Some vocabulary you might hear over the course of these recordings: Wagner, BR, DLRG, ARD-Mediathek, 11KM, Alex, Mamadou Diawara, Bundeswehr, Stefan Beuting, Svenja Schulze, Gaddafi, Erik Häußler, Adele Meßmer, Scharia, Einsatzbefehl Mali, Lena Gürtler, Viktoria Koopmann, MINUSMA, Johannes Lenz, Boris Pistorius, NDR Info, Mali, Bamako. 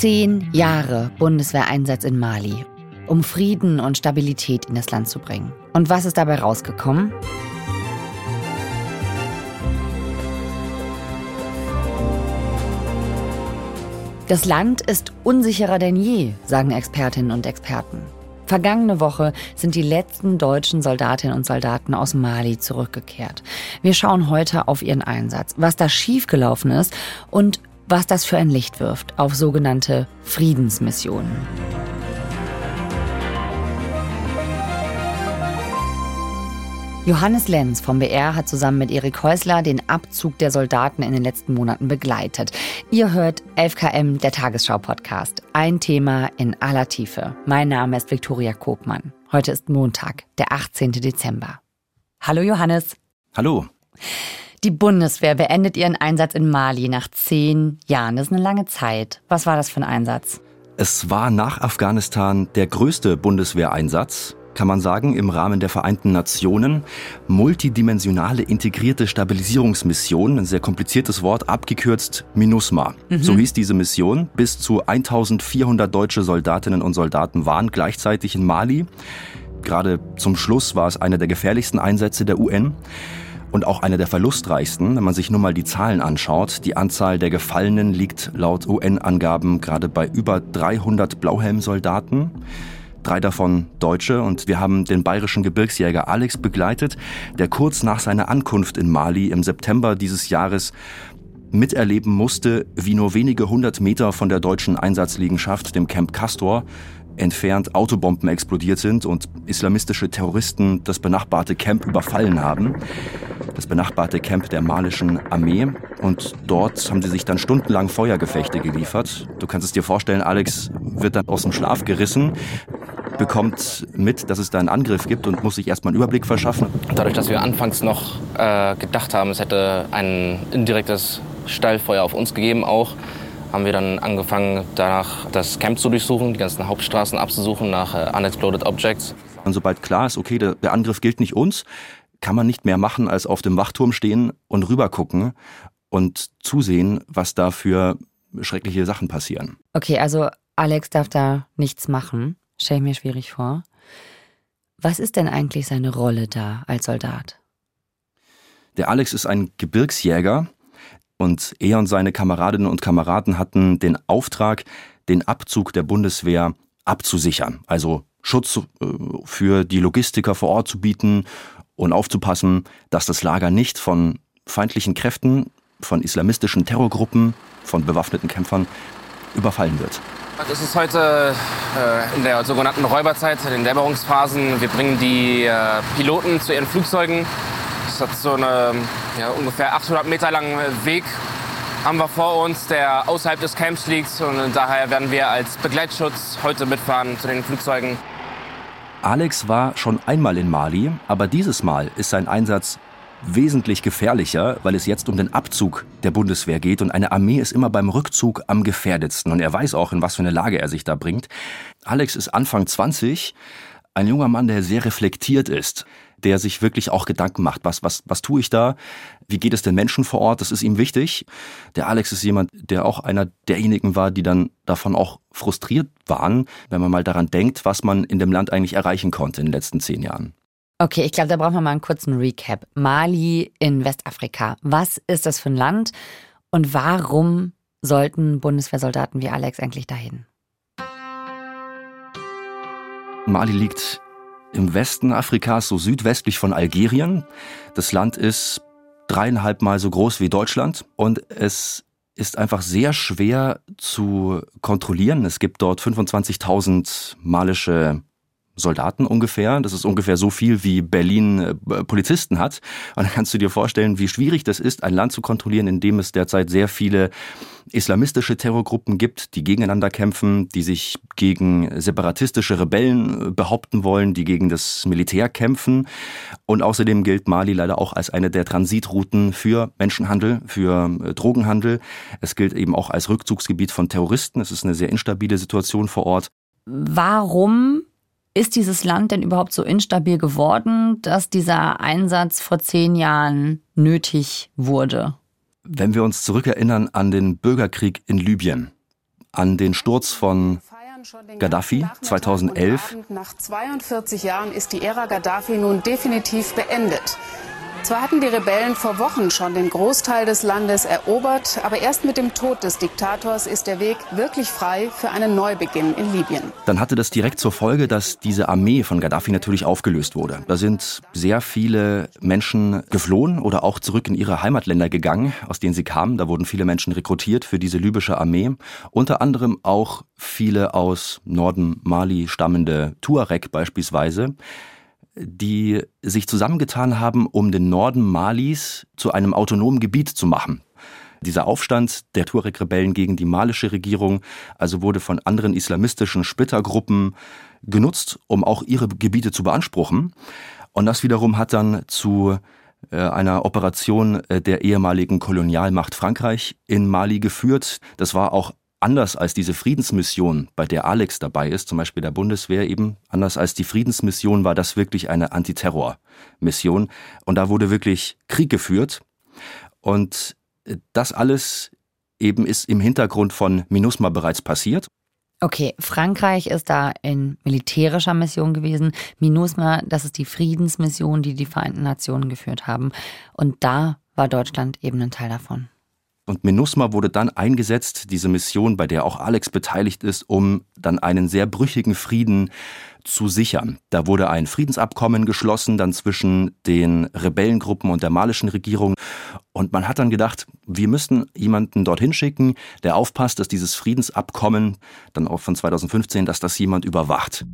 10 Jahre Bundeswehreinsatz in Mali, um Frieden und Stabilität in das Land zu bringen. Und was ist dabei rausgekommen? Das Land ist unsicherer denn je, sagen Expertinnen und Experten. Vergangene Woche sind die letzten deutschen Soldatinnen und Soldaten aus Mali zurückgekehrt. Wir schauen heute auf ihren Einsatz, was da schiefgelaufen ist und was das für ein Licht wirft auf sogenannte Friedensmissionen. Johannes Lenz vom BR hat zusammen mit Erik Häußler den Abzug der Soldaten in den letzten Monaten begleitet. Ihr hört 11KM, der Tagesschau-Podcast. Ein Thema in aller Tiefe. Mein Name ist Viktoria Koopmann. Heute ist Montag, der 18. Dezember. Hallo Johannes. Hallo. Die Bundeswehr beendet ihren Einsatz in Mali nach 10 Jahren. Das ist eine lange Zeit. Was war das für ein Einsatz? Es war nach Afghanistan der größte Bundeswehreinsatz, kann man sagen, im Rahmen der Vereinten Nationen. Multidimensionale integrierte Stabilisierungsmission, ein sehr kompliziertes Wort, abgekürzt MINUSMA. So hieß diese Mission. Bis zu 1.400 deutsche Soldatinnen und Soldaten waren gleichzeitig in Mali. Gerade zum Schluss war es einer der gefährlichsten Einsätze der UN. Und auch einer der verlustreichsten, wenn man sich nur mal die Zahlen anschaut. Die Anzahl der Gefallenen liegt laut UN-Angaben gerade bei über 300 Blauhelmsoldaten. 3 davon Deutsche, und wir haben den bayerischen Gebirgsjäger Alex begleitet, der kurz nach seiner Ankunft in Mali im September dieses Jahres miterleben musste, wie nur wenige 100 Meter von der deutschen Einsatzliegenschaft, dem Camp Castor, entfernt Autobomben explodiert sind und islamistische Terroristen das benachbarte Camp überfallen haben. Das benachbarte Camp der malischen Armee. Und dort haben sie sich dann stundenlang Feuergefechte geliefert. Du kannst es dir vorstellen, Alex wird dann aus dem Schlaf gerissen, bekommt mit, dass es da einen Angriff gibt und muss sich erstmal einen Überblick verschaffen. Dadurch, dass wir anfangs noch gedacht haben, es hätte ein indirektes Steilfeuer auf uns gegeben auch, haben wir dann angefangen, danach das Camp zu durchsuchen, die ganzen Hauptstraßen abzusuchen nach Unexploded Objects. Und sobald klar ist, okay, der Angriff gilt nicht uns, kann man nicht mehr machen, als auf dem Wachturm stehen und rübergucken und zusehen, was da für schreckliche Sachen passieren. Okay, also Alex darf da nichts machen. Stell ich mir schwierig vor. Was ist denn eigentlich seine Rolle da als Soldat? Der Alex ist ein Gebirgsjäger. Und er und seine Kameradinnen und Kameraden hatten den Auftrag, den Abzug der Bundeswehr abzusichern. Also Schutz für die Logistiker vor Ort zu bieten und aufzupassen, dass das Lager nicht von feindlichen Kräften, von islamistischen Terrorgruppen, von bewaffneten Kämpfern überfallen wird. Es ist heute in der sogenannten Räuberzeit, in den Dämmerungsphasen. Wir bringen die Piloten zu ihren Flugzeugen. Das hat so einen ungefähr 800 Meter langen Weg haben wir vor uns, der außerhalb des Camps liegt. Und daher werden wir als Begleitschutz heute mitfahren zu den Flugzeugen. Alex war schon einmal in Mali, aber dieses Mal ist sein Einsatz wesentlich gefährlicher, weil es jetzt um den Abzug der Bundeswehr geht. Und eine Armee ist immer beim Rückzug am gefährdetsten. Und er weiß auch, in was für eine Lage er sich da bringt. Alex ist Anfang 20, ein junger Mann, der sehr reflektiert ist, der sich wirklich auch Gedanken macht, was tue ich da, wie geht es den Menschen vor Ort, das ist ihm wichtig. Der Alex ist jemand, der auch einer derjenigen war, die dann davon auch frustriert waren, wenn man mal daran denkt, was man in dem Land eigentlich erreichen konnte in den letzten 10 Jahren. Okay, ich glaube, da brauchen wir mal einen kurzen Recap. Mali in Westafrika, was ist das für ein Land und warum sollten Bundeswehrsoldaten wie Alex eigentlich dahin? Mali liegt im Westen Afrikas, so südwestlich von Algerien. Das Land ist 3,5 Mal so groß wie Deutschland und es ist einfach sehr schwer zu kontrollieren. Es gibt dort 25.000 malische Soldaten ungefähr. Das ist ungefähr so viel, wie Berlin Polizisten hat. Und dann kannst du dir vorstellen, wie schwierig das ist, ein Land zu kontrollieren, in dem es derzeit sehr viele islamistische Terrorgruppen gibt, die gegeneinander kämpfen, die sich gegen separatistische Rebellen behaupten wollen, die gegen das Militär kämpfen. Und außerdem gilt Mali leider auch als eine der Transitrouten für Menschenhandel, für Drogenhandel. Es gilt eben auch als Rückzugsgebiet von Terroristen. Es ist eine sehr instabile Situation vor Ort. Warum ist dieses Land denn überhaupt so instabil geworden, dass dieser Einsatz vor 10 Jahren nötig wurde? Wenn wir uns zurückerinnern an den Bürgerkrieg in Libyen, an den Sturz von Gaddafi 2011. Nach 42 Jahren ist die Ära Gaddafi nun definitiv beendet. Zwar hatten die Rebellen vor Wochen schon den Großteil des Landes erobert, aber erst mit dem Tod des Diktators ist der Weg wirklich frei für einen Neubeginn in Libyen. Dann hatte das direkt zur Folge, dass diese Armee von Gaddafi natürlich aufgelöst wurde. Da sind sehr viele Menschen geflohen oder auch zurück in ihre Heimatländer gegangen, aus denen sie kamen. Da wurden viele Menschen rekrutiert für diese libysche Armee. Unter anderem auch viele aus Norden Mali stammende Tuareg beispielsweise, die sich zusammengetan haben, um den Norden Malis zu einem autonomen Gebiet zu machen. Dieser Aufstand der Tuareg-Rebellen gegen die malische Regierung also wurde von anderen islamistischen Splittergruppen genutzt, um auch ihre Gebiete zu beanspruchen. Und das wiederum hat dann zu einer Operation der ehemaligen Kolonialmacht Frankreich in Mali geführt. Das war auch anders als diese Friedensmission, bei der Alex dabei ist, zum Beispiel der Bundeswehr eben, anders als die Friedensmission war das wirklich eine Antiterrormission. Und da wurde wirklich Krieg geführt. Und das alles eben ist im Hintergrund von MINUSMA bereits passiert. Okay, Frankreich ist da in militärischer Mission gewesen. MINUSMA, das ist die Friedensmission, die die Vereinten Nationen geführt haben. Und da war Deutschland eben ein Teil davon. Und MINUSMA wurde dann eingesetzt, diese Mission, bei der auch Alex beteiligt ist, um dann einen sehr brüchigen Frieden zu sichern. Da wurde ein Friedensabkommen geschlossen, dann zwischen den Rebellengruppen und der malischen Regierung. Und man hat dann gedacht, wir müssen jemanden dorthin schicken, der aufpasst, dass dieses Friedensabkommen, dann auch von 2015, dass das jemand überwacht.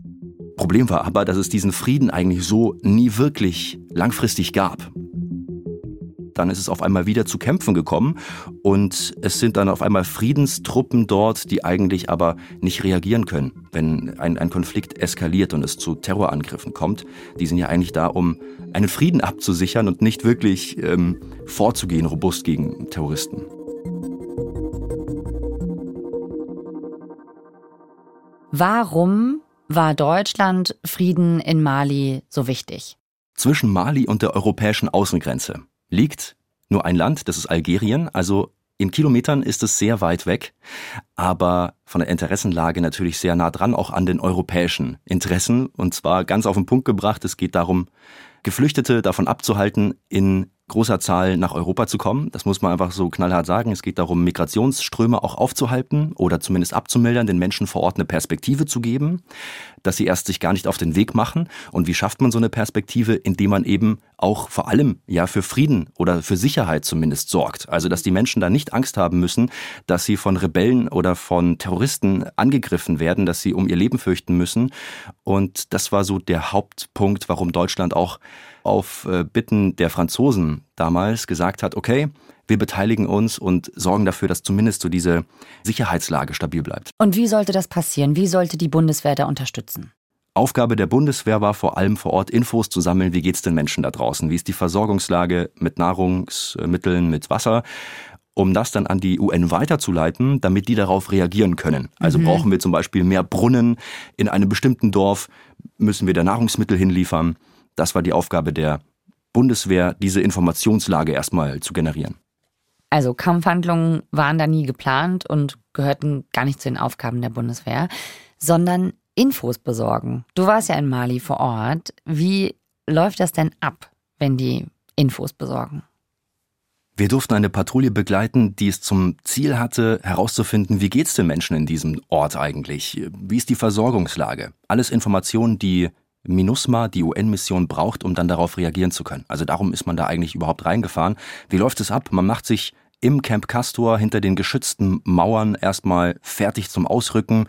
Problem war aber, dass es diesen Frieden eigentlich so nie wirklich langfristig gab. Dann ist es auf einmal wieder zu Kämpfen gekommen und es sind dann auf einmal Friedenstruppen dort, die eigentlich aber nicht reagieren können, wenn ein Konflikt eskaliert und es zu Terrorangriffen kommt. Die sind ja eigentlich da, um einen Frieden abzusichern und nicht wirklich vorzugehen, robust gegen Terroristen. Warum war Deutschland Frieden in Mali so wichtig? Zwischen Mali und der europäischen Außengrenze liegt nur ein Land, das ist Algerien, also in Kilometern ist es sehr weit weg, aber von der Interessenlage natürlich sehr nah dran, auch an den europäischen Interessen, und zwar ganz auf den Punkt gebracht, es geht darum, Geflüchtete davon abzuhalten, in großer Zahl nach Europa zu kommen. Das muss man einfach so knallhart sagen. Es geht darum, Migrationsströme auch aufzuhalten oder zumindest abzumildern, den Menschen vor Ort eine Perspektive zu geben, dass sie erst sich gar nicht auf den Weg machen. Und wie schafft man so eine Perspektive? Indem man eben auch vor allem ja für Frieden oder für Sicherheit zumindest sorgt. Also, dass die Menschen da nicht Angst haben müssen, dass sie von Rebellen oder von Terroristen angegriffen werden, dass sie um ihr Leben fürchten müssen. Und das war so der Hauptpunkt, warum Deutschland auch auf Bitten der Franzosen damals gesagt hat, okay, wir beteiligen uns und sorgen dafür, dass zumindest so diese Sicherheitslage stabil bleibt. Und wie sollte das passieren? Wie sollte die Bundeswehr da unterstützen? Aufgabe der Bundeswehr war vor allem vor Ort Infos zu sammeln, wie geht's den Menschen da draußen? Wie ist die Versorgungslage mit Nahrungsmitteln, mit Wasser? Um das dann an die UN weiterzuleiten, damit die darauf reagieren können. Also brauchen wir zum Beispiel mehr Brunnen in einem bestimmten Dorf, müssen wir da Nahrungsmittel hinliefern. Das war die Aufgabe der Bundeswehr, diese Informationslage erstmal zu generieren. Also Kampfhandlungen waren da nie geplant und gehörten gar nicht zu den Aufgaben der Bundeswehr, sondern Infos besorgen. Du warst ja in Mali vor Ort. Wie läuft das denn ab, wenn die Infos besorgen? Wir durften eine Patrouille begleiten, die es zum Ziel hatte, herauszufinden, wie geht's den Menschen in diesem Ort eigentlich? Wie ist die Versorgungslage? Alles Informationen, die MINUSMA, die UN-Mission, braucht, um dann darauf reagieren zu können. Also darum ist man da eigentlich überhaupt reingefahren. Wie läuft es ab? Man macht sich im Camp Castor hinter den geschützten Mauern erstmal fertig zum Ausrücken.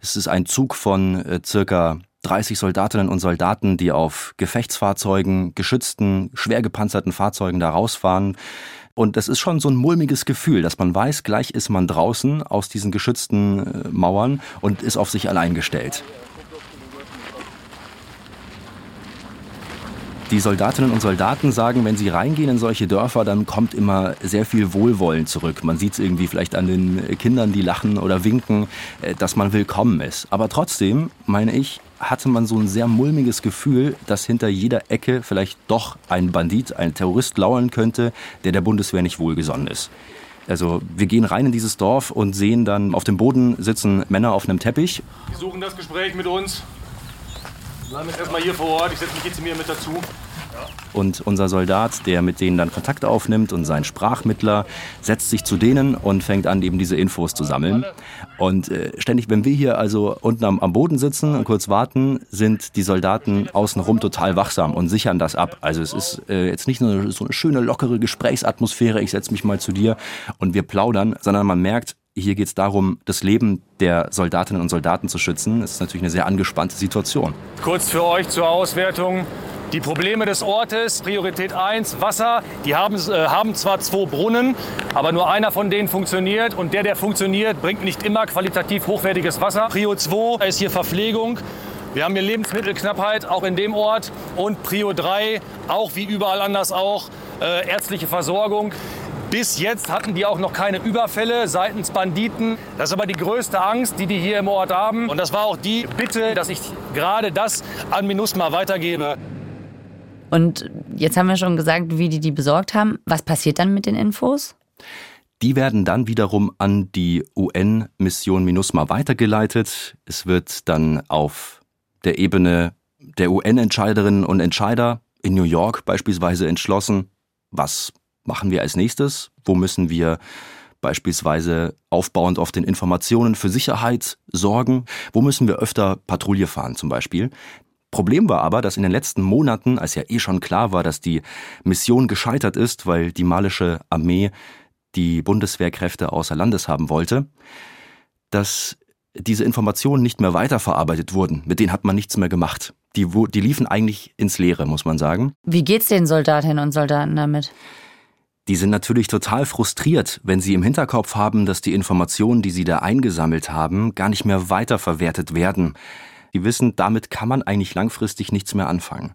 Es ist ein Zug von circa 30 Soldatinnen und Soldaten, die auf Gefechtsfahrzeugen, geschützten, schwer gepanzerten Fahrzeugen da rausfahren. Und das ist schon so ein mulmiges Gefühl, dass man weiß, gleich ist man draußen aus diesen geschützten Mauern und ist auf sich allein gestellt. Die Soldatinnen und Soldaten sagen, wenn sie reingehen in solche Dörfer, dann kommt immer sehr viel Wohlwollen zurück. Man sieht es irgendwie vielleicht an den Kindern, die lachen oder winken, dass man willkommen ist. Aber trotzdem, meine ich, hatte man so ein sehr mulmiges Gefühl, dass hinter jeder Ecke vielleicht doch ein Bandit, ein Terrorist lauern könnte, der Bundeswehr nicht wohlgesonnen ist. Also wir gehen rein in dieses Dorf und sehen dann, auf dem Boden sitzen Männer auf einem Teppich. Die suchen das Gespräch mit uns. Wir bleiben jetzt erstmal hier vor Ort. Ich setze mich jetzt hier mit dazu. Und unser Soldat, der mit denen dann Kontakt aufnimmt und sein Sprachmittler, setzt sich zu denen und fängt an, eben diese Infos zu sammeln. Und ständig, wenn wir hier also unten am Boden sitzen und kurz warten, sind die Soldaten außenrum total wachsam und sichern das ab. Also es ist jetzt nicht nur so eine schöne, lockere Gesprächsatmosphäre, ich setze mich mal zu dir und wir plaudern, sondern man merkt, hier geht es darum, das Leben der Soldatinnen und Soldaten zu schützen. Das ist natürlich eine sehr angespannte Situation. Kurz für euch zur Auswertung. Die Probleme des Ortes, Priorität 1, Wasser, die haben zwar 2 Brunnen, aber nur einer von denen funktioniert und der funktioniert, bringt nicht immer qualitativ hochwertiges Wasser. Prio 2 ist hier Verpflegung. Wir haben hier Lebensmittelknappheit, auch in dem Ort. Und Prio 3, auch wie überall anders auch, ärztliche Versorgung. Bis jetzt hatten die auch noch keine Überfälle seitens Banditen. Das ist aber die größte Angst, die hier im Ort haben. Und das war auch die Bitte, dass ich gerade das an MINUSMA weitergebe. Und jetzt haben wir schon gesagt, wie die besorgt haben. Was passiert dann mit den Infos? Die werden dann wiederum an die UN-Mission MINUSMA weitergeleitet. Es wird dann auf der Ebene der UN-Entscheiderinnen und Entscheider in New York beispielsweise entschlossen, was machen wir als nächstes, wo müssen wir beispielsweise aufbauend auf den Informationen für Sicherheit sorgen, wo müssen wir öfter Patrouille fahren zum Beispiel. Problem war aber, dass in den letzten Monaten, als ja schon klar war, dass die Mission gescheitert ist, weil die malische Armee die Bundeswehrkräfte außer Landes haben wollte, dass diese Informationen nicht mehr weiterverarbeitet wurden. Mit denen hat man nichts mehr gemacht. Die liefen eigentlich ins Leere, muss man sagen. Wie geht's den Soldatinnen und Soldaten damit? Die sind natürlich total frustriert, wenn sie im Hinterkopf haben, dass die Informationen, die sie da eingesammelt haben, gar nicht mehr weiterverwertet werden. Die wissen, damit kann man eigentlich langfristig nichts mehr anfangen.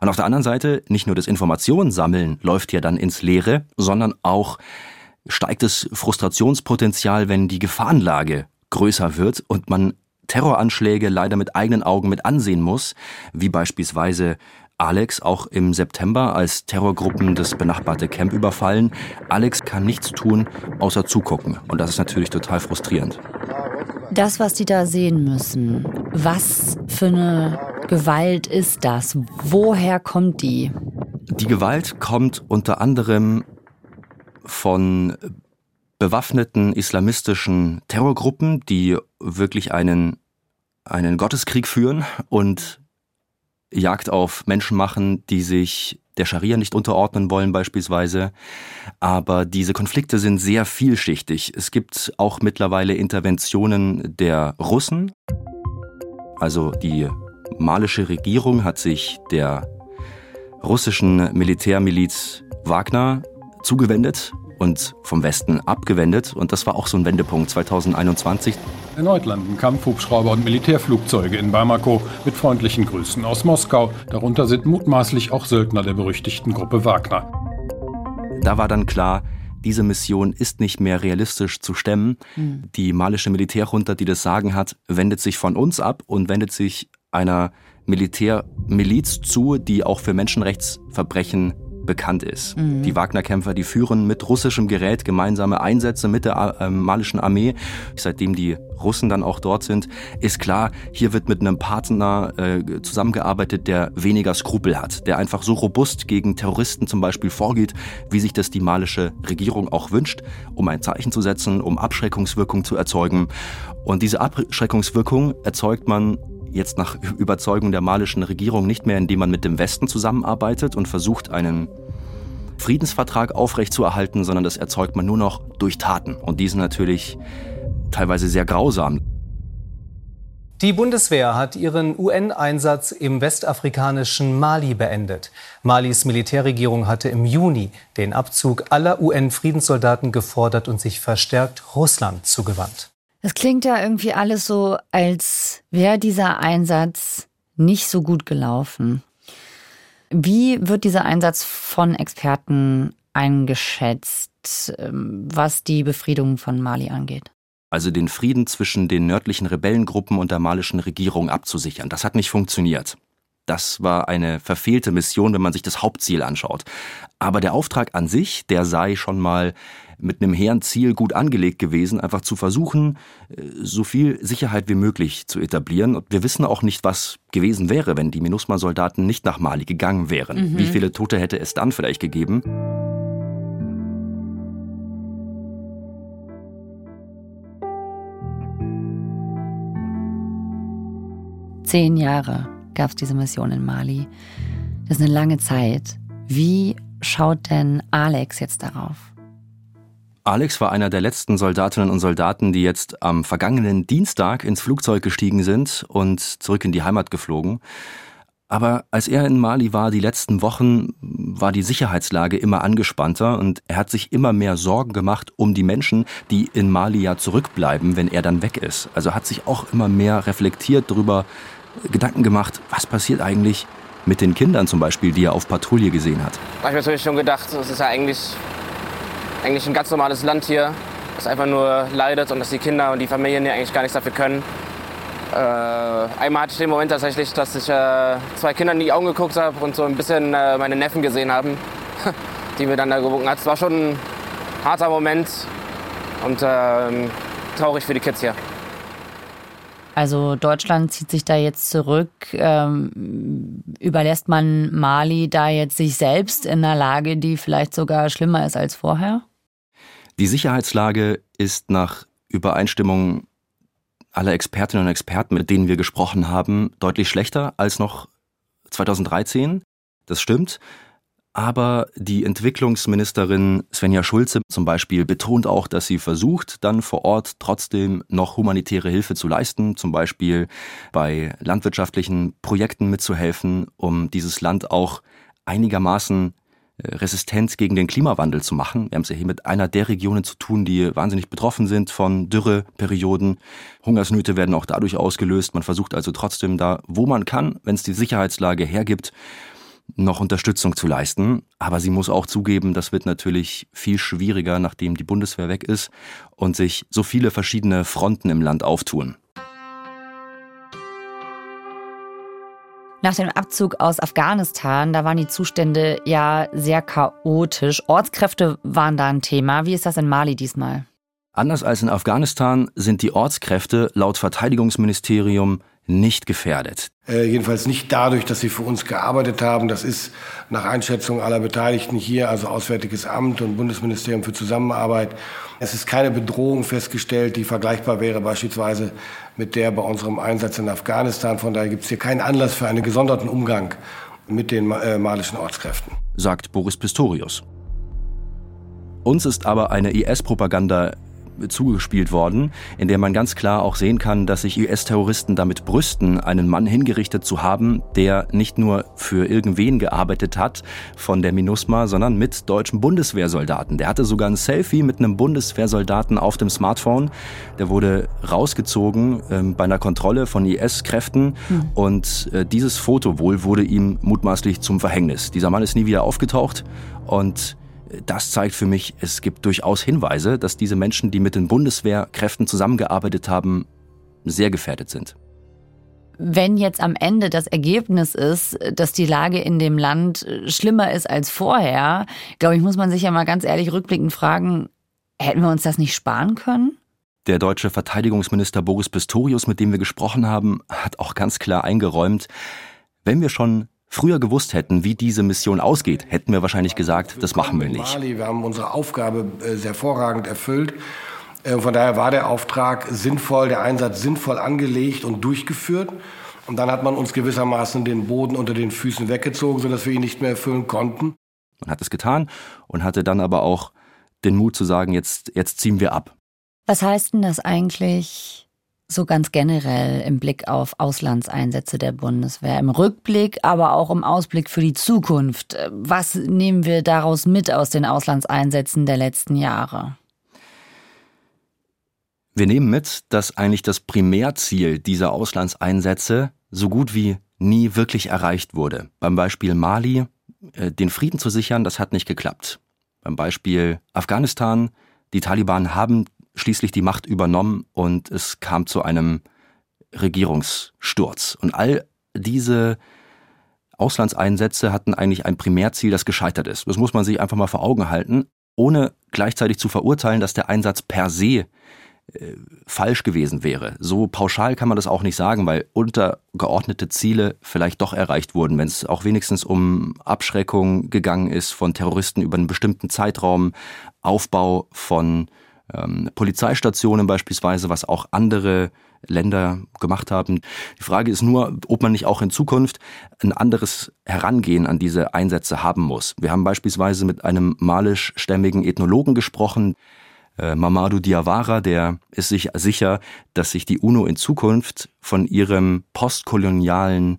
Und auf der anderen Seite, nicht nur das Informationssammeln läuft ja dann ins Leere, sondern auch steigt das Frustrationspotenzial, wenn die Gefahrenlage größer wird und man Terroranschläge leider mit eigenen Augen mit ansehen muss, wie beispielsweise Alex auch im September, als Terrorgruppen das benachbarte Camp überfallen. Alex kann nichts tun, außer zugucken. Und das ist natürlich total frustrierend. Das, was die da sehen müssen, was für eine Gewalt ist das? Woher kommt die? Die Gewalt kommt unter anderem von bewaffneten islamistischen Terrorgruppen, die wirklich einen Gotteskrieg führen und Jagd auf Menschen machen, die sich der Scharia nicht unterordnen wollen beispielsweise. Aber diese Konflikte sind sehr vielschichtig. Es gibt auch mittlerweile Interventionen der Russen. Also die malische Regierung hat sich der russischen Militärmiliz Wagner zugewendet und vom Westen abgewendet. Und das war auch so ein Wendepunkt 2021. Erneut landen Kampfhubschrauber und Militärflugzeuge in Bamako mit freundlichen Grüßen aus Moskau. Darunter sind mutmaßlich auch Söldner der berüchtigten Gruppe Wagner. Da war dann klar, diese Mission ist nicht mehr realistisch zu stemmen. Die malische Militärjunta, die das Sagen hat, wendet sich von uns ab und wendet sich einer Militärmiliz zu, die auch für Menschenrechtsverbrechen bekannt ist. Mhm. Die Wagner-Kämpfer, die führen mit russischem Gerät gemeinsame Einsätze mit der malischen Armee. Seitdem die Russen dann auch dort sind, ist klar, hier wird mit einem Partner zusammengearbeitet, der weniger Skrupel hat, der einfach so robust gegen Terroristen zum Beispiel vorgeht, wie sich das die malische Regierung auch wünscht, um ein Zeichen zu setzen, um Abschreckungswirkung zu erzeugen. Und diese Abschreckungswirkung erzeugt man jetzt nach Überzeugung der malischen Regierung nicht mehr, indem man mit dem Westen zusammenarbeitet und versucht, einen Friedensvertrag aufrechtzuerhalten, sondern das erzeugt man nur noch durch Taten. Und die sind natürlich teilweise sehr grausam. Die Bundeswehr hat ihren UN-Einsatz im westafrikanischen Mali beendet. Malis Militärregierung hatte im Juni den Abzug aller UN-Friedenssoldaten gefordert und sich verstärkt Russland zugewandt. Das klingt ja irgendwie alles so, als wäre dieser Einsatz nicht so gut gelaufen. Wie wird dieser Einsatz von Experten eingeschätzt, was die Befriedung von Mali angeht? Also den Frieden zwischen den nördlichen Rebellengruppen und der malischen Regierung abzusichern. Das hat nicht funktioniert. Das war eine verfehlte Mission, wenn man sich das Hauptziel anschaut. Aber der Auftrag an sich, der sei schon mal mit einem hehren Ziel gut angelegt gewesen, einfach zu versuchen, so viel Sicherheit wie möglich zu etablieren. Und wir wissen auch nicht, was gewesen wäre, wenn die MINUSMA-Soldaten nicht nach Mali gegangen wären. Wie viele Tote hätte es dann vielleicht gegeben? Zehn Jahre gab es diese Mission in Mali. Das ist eine lange Zeit. Wie schaut denn Alex jetzt darauf? Alex war einer der letzten Soldatinnen und Soldaten, die jetzt am vergangenen Dienstag ins Flugzeug gestiegen sind und zurück in die Heimat geflogen. Aber als er in Mali war, die letzten Wochen, war die Sicherheitslage immer angespannter und er hat sich immer mehr Sorgen gemacht um die Menschen, die in Mali ja zurückbleiben, wenn er dann weg ist. Also hat sich auch immer mehr reflektiert darüber, Gedanken gemacht, was passiert eigentlich mit den Kindern zum Beispiel, die er auf Patrouille gesehen hat. Manchmal habe ich schon gedacht, es ist ja eigentlich ein ganz normales Land hier, das einfach nur leidet und dass die Kinder und die Familien hier eigentlich gar nichts dafür können. Einmal hatte ich den Moment tatsächlich, dass ich zwei Kindern in die Augen geguckt habe und so ein bisschen meine Neffen gesehen haben, die mir dann da gewunken hat. Es war schon ein harter Moment und traurig für die Kids hier. Also Deutschland zieht sich da jetzt zurück. Überlässt man Mali da jetzt sich selbst in einer Lage, die vielleicht sogar schlimmer ist als vorher? Die Sicherheitslage ist nach Übereinstimmung aller Expertinnen und Experten, mit denen wir gesprochen haben, deutlich schlechter als noch 2013. Das stimmt. Aber die Entwicklungsministerin Svenja Schulze zum Beispiel betont auch, dass sie versucht, dann vor Ort trotzdem noch humanitäre Hilfe zu leisten, zum Beispiel bei landwirtschaftlichen Projekten mitzuhelfen, um dieses Land auch einigermaßen resistent gegen den Klimawandel zu machen. Wir haben es ja hier mit einer der Regionen zu tun, die wahnsinnig betroffen sind von Dürreperioden. Hungersnöte werden auch dadurch ausgelöst. Man versucht also trotzdem da, wo man kann, wenn es die Sicherheitslage hergibt, noch Unterstützung zu leisten. Aber sie muss auch zugeben, das wird natürlich viel schwieriger, nachdem die Bundeswehr weg ist und sich so viele verschiedene Fronten im Land auftun. Nach dem Abzug aus Afghanistan, da waren die Zustände ja sehr chaotisch. Ortskräfte waren da ein Thema. Wie ist das in Mali diesmal? Anders als in Afghanistan sind die Ortskräfte laut Verteidigungsministerium nicht gefährdet. Jedenfalls nicht dadurch, dass sie für uns gearbeitet haben. Das ist nach Einschätzung aller Beteiligten hier, also Auswärtiges Amt und Bundesministerium für Zusammenarbeit. Es ist keine Bedrohung festgestellt, die vergleichbar wäre beispielsweise mit der bei unserem Einsatz in Afghanistan. Von daher gibt es hier keinen Anlass für einen gesonderten Umgang mit den malischen Ortskräften, sagt Boris Pistorius. Uns ist aber eine IS-Propaganda zugespielt worden, in der man ganz klar auch sehen kann, dass sich IS-Terroristen damit brüsten, einen Mann hingerichtet zu haben, der nicht nur für irgendwen gearbeitet hat von der MINUSMA, sondern mit deutschen Bundeswehrsoldaten. Der hatte sogar ein Selfie mit einem Bundeswehrsoldaten auf dem Smartphone. Der wurde rausgezogen bei einer Kontrolle von IS-Kräften und dieses Foto wohl wurde ihm mutmaßlich zum Verhängnis. Dieser Mann ist nie wieder aufgetaucht und das zeigt für mich, es gibt durchaus Hinweise, dass diese Menschen, die mit den Bundeswehrkräften zusammengearbeitet haben, sehr gefährdet sind. Wenn jetzt am Ende das Ergebnis ist, dass die Lage in dem Land schlimmer ist als vorher, glaube ich, muss man sich ja mal ganz ehrlich rückblickend fragen, hätten wir uns das nicht sparen können? Der deutsche Verteidigungsminister Boris Pistorius, mit dem wir gesprochen haben, hat auch ganz klar eingeräumt, wenn wir schon früher gewusst hätten, wie diese Mission ausgeht, hätten wir wahrscheinlich gesagt, das machen wir nicht. Wir haben unsere Aufgabe hervorragend erfüllt. Von daher war der Auftrag sinnvoll, der Einsatz sinnvoll angelegt und durchgeführt. Und dann hat man uns gewissermaßen den Boden unter den Füßen weggezogen, sodass wir ihn nicht mehr erfüllen konnten. Man hat es getan und hatte dann aber auch den Mut zu sagen, jetzt ziehen wir ab. Was heißt denn das eigentlich so ganz generell im Blick auf Auslandseinsätze der Bundeswehr, im Rückblick, aber auch im Ausblick für die Zukunft? Was nehmen wir daraus mit aus den Auslandseinsätzen der letzten Jahre? Wir nehmen mit, dass eigentlich das Primärziel dieser Auslandseinsätze so gut wie nie wirklich erreicht wurde. Beim Beispiel Mali, den Frieden zu sichern, das hat nicht geklappt. Beim Beispiel Afghanistan, die Taliban haben schließlich die Macht übernommen und es kam zu einem Regierungssturz. Und all diese Auslandseinsätze hatten eigentlich ein Primärziel, das gescheitert ist. Das muss man sich einfach mal vor Augen halten, ohne gleichzeitig zu verurteilen, dass der Einsatz per se falsch gewesen wäre. So pauschal kann man das auch nicht sagen, weil untergeordnete Ziele vielleicht doch erreicht wurden, wenn es auch wenigstens um Abschreckung gegangen ist von Terroristen über einen bestimmten Zeitraum, Aufbau von Polizeistationen beispielsweise, was auch andere Länder gemacht haben. Die Frage ist nur, ob man nicht auch in Zukunft ein anderes Herangehen an diese Einsätze haben muss. Wir haben beispielsweise mit einem malischstämmigen Ethnologen gesprochen, Mamadou Diawara, der ist sich sicher, dass sich die UNO in Zukunft von ihrem postkolonialen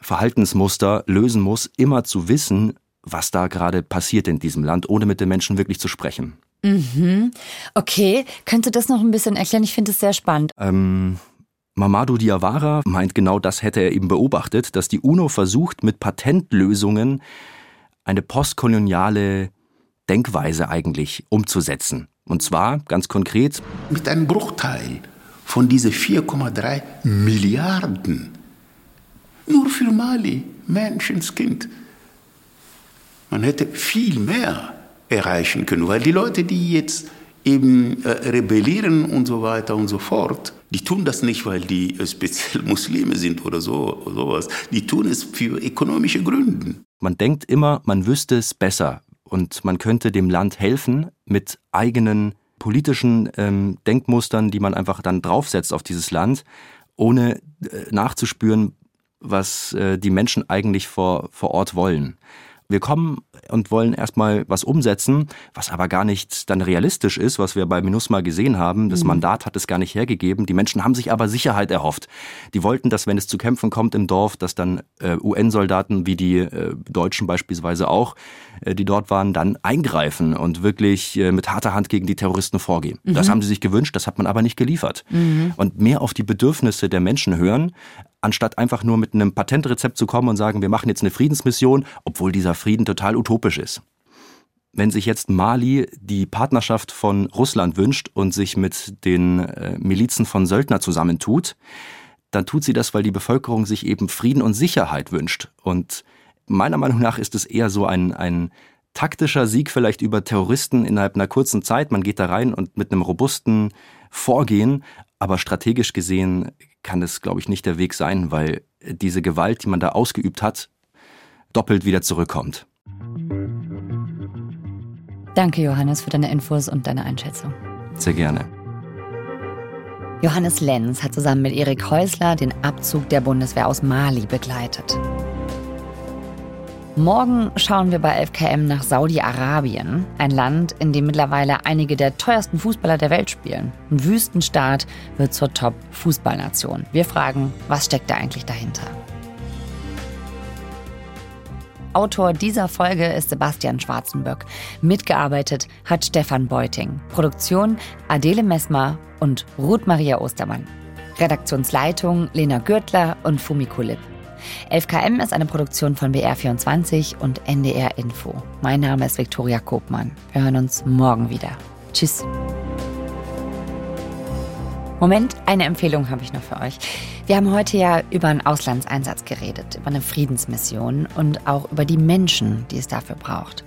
Verhaltensmuster lösen muss, immer zu wissen, was da gerade passiert in diesem Land, ohne mit den Menschen wirklich zu sprechen. Mhm. Okay, könntest du das noch ein bisschen erklären? Ich finde es sehr spannend. Mamadou Diawara meint, genau das hätte er eben beobachtet, dass die UNO versucht, mit Patentlösungen eine postkoloniale Denkweise eigentlich umzusetzen. Und zwar ganz konkret: Mit einem Bruchteil von diesen 4,3 Milliarden, nur für Mali, Menschenskind. Man hätte viel mehr erreichen können, weil die Leute, die jetzt eben rebellieren und so weiter und so fort, die tun das nicht, weil die speziell Muslime sind oder so, sowas. Die tun es für ökonomische Gründe. Man denkt immer, man wüsste es besser und man könnte dem Land helfen mit eigenen politischen Denkmustern, die man einfach dann draufsetzt auf dieses Land, ohne nachzuspüren, was die Menschen eigentlich vor Ort wollen. Wir kommen und wollen erstmal was umsetzen, was aber gar nicht dann realistisch ist, was wir bei MINUSMA gesehen haben. Das Mandat hat es gar nicht hergegeben. Die Menschen haben sich aber Sicherheit erhofft. Die wollten, dass, wenn es zu Kämpfen kommt im Dorf, dass dann UN-Soldaten wie die Deutschen beispielsweise auch, die dort waren, dann eingreifen und wirklich mit harter Hand gegen die Terroristen vorgehen. Mhm. Das haben sie sich gewünscht, das hat man aber nicht geliefert. Mhm. Und mehr auf die Bedürfnisse der Menschen hören, anstatt einfach nur mit einem Patentrezept zu kommen und sagen, wir machen jetzt eine Friedensmission, obwohl dieser Frieden total utopisch ist. Wenn sich jetzt Mali die Partnerschaft von Russland wünscht und sich mit den Milizen von Söldner zusammentut, dann tut sie das, weil die Bevölkerung sich eben Frieden und Sicherheit wünscht. Und meiner Meinung nach ist es eher so ein taktischer Sieg vielleicht über Terroristen innerhalb einer kurzen Zeit. Man geht da rein und mit einem robusten Vorgehen, aber strategisch gesehen kann das, glaube ich, nicht der Weg sein, weil diese Gewalt, die man da ausgeübt hat, doppelt wieder zurückkommt. Danke, Johannes, für deine Infos und deine Einschätzung. Sehr gerne. Johannes Lenz hat zusammen mit Erik Häußler den Abzug der Bundeswehr aus Mali begleitet. Morgen schauen wir bei 11KM nach Saudi-Arabien, ein Land, in dem mittlerweile einige der teuersten Fußballer der Welt spielen. Ein Wüstenstaat wird zur Top-Fußballnation. Wir fragen, was steckt da eigentlich dahinter? Autor dieser Folge ist Sebastian Schwarzenböck. Mitgearbeitet hat Stefan Beuting. Produktion Adele Meßmer und Ruth-Maria Ostermann. Redaktionsleitung Lena Gürtler und Fumiko Lipp. 11KM ist eine Produktion von BR24 und NDR Info. Mein Name ist Viktoria Koopmann. Wir hören uns morgen wieder. Tschüss. Moment, eine Empfehlung habe ich noch für euch. Wir haben heute ja über einen Auslandseinsatz geredet, über eine Friedensmission und auch über die Menschen, die es dafür braucht.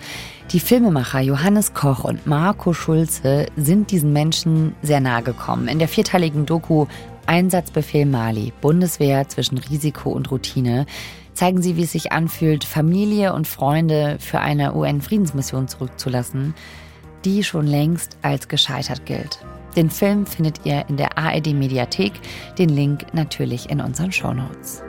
Die Filmemacher Johannes Koch und Marco Schulze sind diesen Menschen sehr nahe gekommen. In der vierteiligen Doku Einsatzbefehl Mali, Bundeswehr zwischen Risiko und Routine, zeigen sie, wie es sich anfühlt, Familie und Freunde für eine UN-Friedensmission zurückzulassen, die schon längst als gescheitert gilt. Den Film findet ihr in der ARD-Mediathek, den Link natürlich in unseren Shownotes.